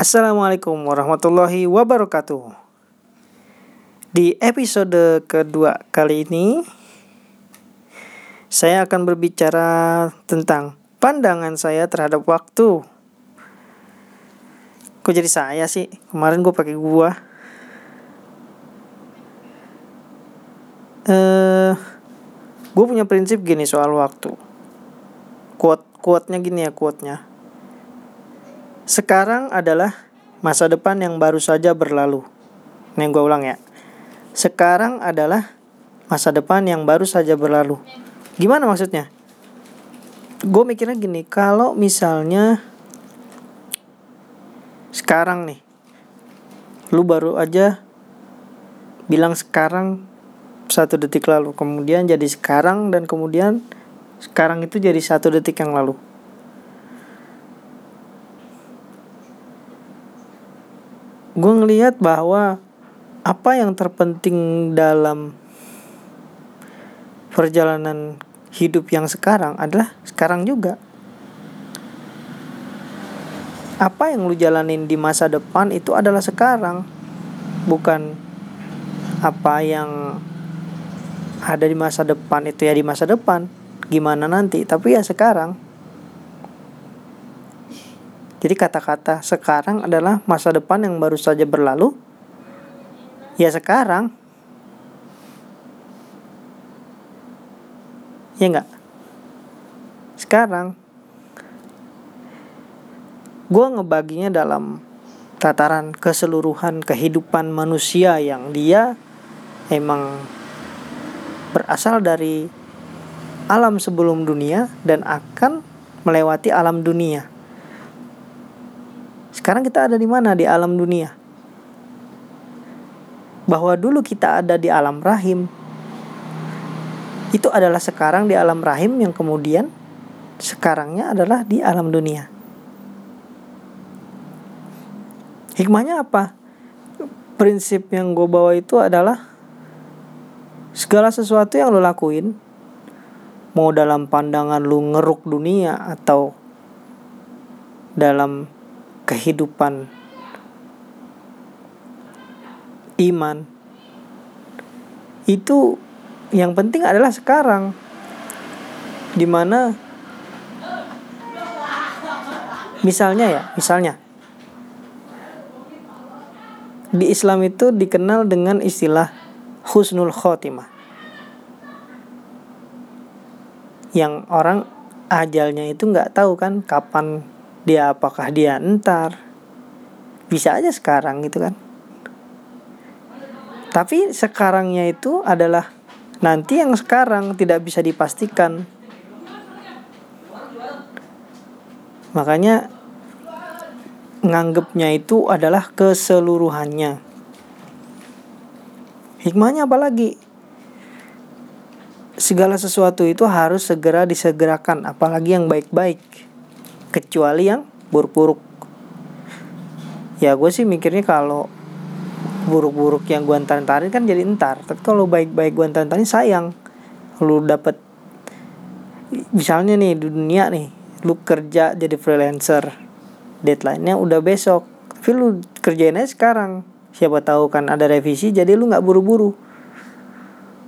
Assalamualaikum warahmatullahi wabarakatuh. Di episode kedua kali ini saya akan berbicara tentang pandangan saya terhadap waktu. Kok jadi saya sih? Kemarin gue pakai gua. Gue punya prinsip gini soal waktu. Quote-nya gini ya, quote-nya. Sekarang adalah masa depan yang baru saja berlalu. Nih gue ulang ya. Sekarang adalah masa depan yang baru saja berlalu. Gimana maksudnya? Gue mikirnya gini, kalau misalnya sekarang nih, lu baru aja bilang sekarang 1 detik lalu, kemudian jadi sekarang, dan kemudian sekarang itu jadi 1 detik yang lalu. Gue ngelihat bahwa apa yang terpenting dalam perjalanan hidup yang sekarang adalah sekarang juga. Apa yang lu jalanin di masa depan itu adalah sekarang, bukan apa yang ada di masa depan itu ya di masa depan, gimana nanti, tapi ya sekarang. Jadi kata-kata sekarang adalah masa depan yang baru saja berlalu, ya sekarang. Ya enggak? Sekarang. Gue ngebaginya dalam tataran keseluruhan kehidupan manusia yang dia emang berasal dari alam sebelum dunia dan akan melewati alam dunia. Sekarang kita ada di mana? Di alam dunia. Bahwa dulu kita ada di alam rahim, itu adalah sekarang di alam rahim, yang kemudian sekarangnya adalah di alam dunia. Hikmahnya apa? Prinsip yang gue bawa itu adalah segala sesuatu yang lo lakuin, mau dalam pandangan lo ngeruk dunia atau dalam kehidupan iman, itu yang penting adalah sekarang, dimana misalnya di Islam itu dikenal dengan istilah husnul khotimah, yang orang ajalnya itu nggak tahu kan kapan dia, apakah dia entar, bisa aja sekarang gitu kan. Tapi sekarangnya itu adalah nanti yang sekarang tidak bisa dipastikan. Makanya nganggepnya itu adalah keseluruhannya. Hikmahnya apalagi? Segala sesuatu itu harus segera disegerakan, apalagi yang baik-baik, kecuali yang buruk-buruk. Ya gue sih mikirnya kalau buruk-buruk yang gue antar-antarin kan jadi entar. Tapi kalau baik-baik gue antar-antarin sayang. Lu dapet, misalnya nih di dunia nih, lu kerja jadi freelancer, deadline-nya udah besok, tapi lu kerjain aja sekarang. Siapa tahu kan ada revisi, jadi lu gak buru-buru.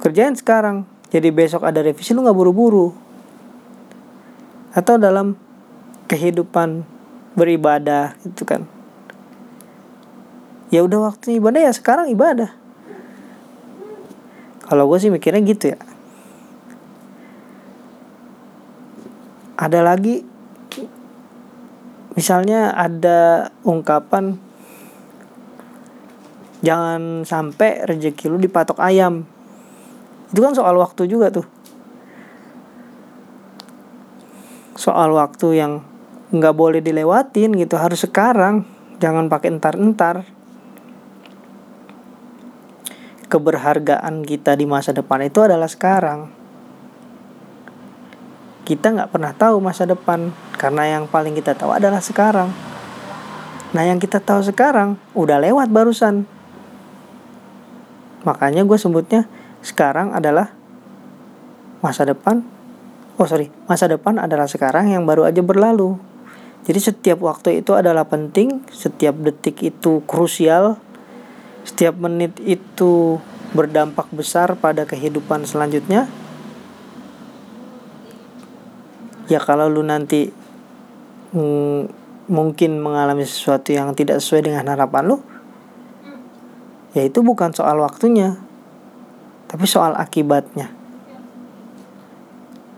Kerjain sekarang, jadi besok ada revisi, lu gak buru-buru. Atau dalam kehidupan beribadah gitu kan, ya udah waktunya ibadah ya sekarang ibadah. Kalau gue sih mikirnya gitu ya. Ada lagi, misalnya ada ungkapan, jangan sampai rezeki lu dipatok ayam. Itu kan soal waktu juga tuh. Soal waktu yang gak boleh dilewatin gitu, harus sekarang, jangan pakai entar-entar. Keberhargaan kita di masa depan itu adalah sekarang. Kita gak pernah tahu masa depan, karena yang paling kita tahu adalah sekarang. Nah yang kita tahu sekarang udah lewat barusan. Makanya gue sebutnya sekarang adalah masa depan. Masa depan adalah sekarang yang baru aja berlalu. Jadi setiap waktu itu adalah penting, setiap detik itu krusial, setiap menit itu berdampak besar pada kehidupan selanjutnya. Ya kalau lu nanti mungkin mengalami sesuatu yang tidak sesuai dengan harapan lu, ya itu bukan soal waktunya, tapi soal akibatnya.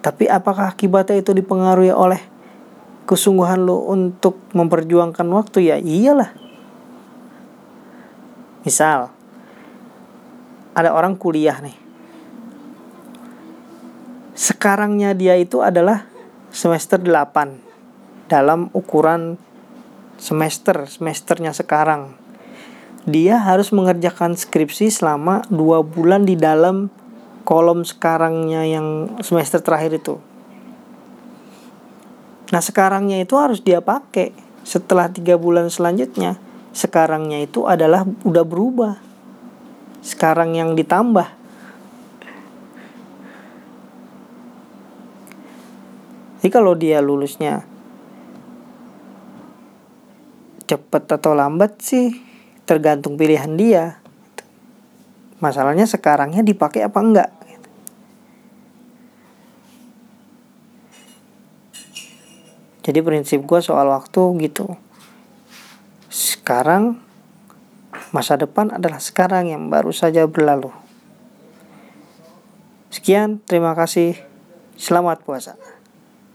Tapi apakah akibatnya itu dipengaruhi oleh kesungguhan lu untuk memperjuangkan waktu? Ya iyalah. Misal ada orang kuliah nih. Sekarangnya dia itu adalah semester 8. Dalam ukuran semesternya sekarang, dia harus mengerjakan skripsi selama 2 bulan di dalam kolom sekarangnya yang semester terakhir itu. Nah, sekarangnya itu harus dia pakai setelah 3 bulan selanjutnya. Sekarangnya itu adalah udah berubah. Sekarang yang ditambah. Jadi kalau dia lulusnya cepat atau lambat sih tergantung pilihan dia. Masalahnya sekarangnya dipakai apa enggak. Jadi prinsip gue soal waktu gitu. Sekarang, masa depan adalah sekarang yang baru saja berlalu. Sekian, terima kasih. Selamat puasa.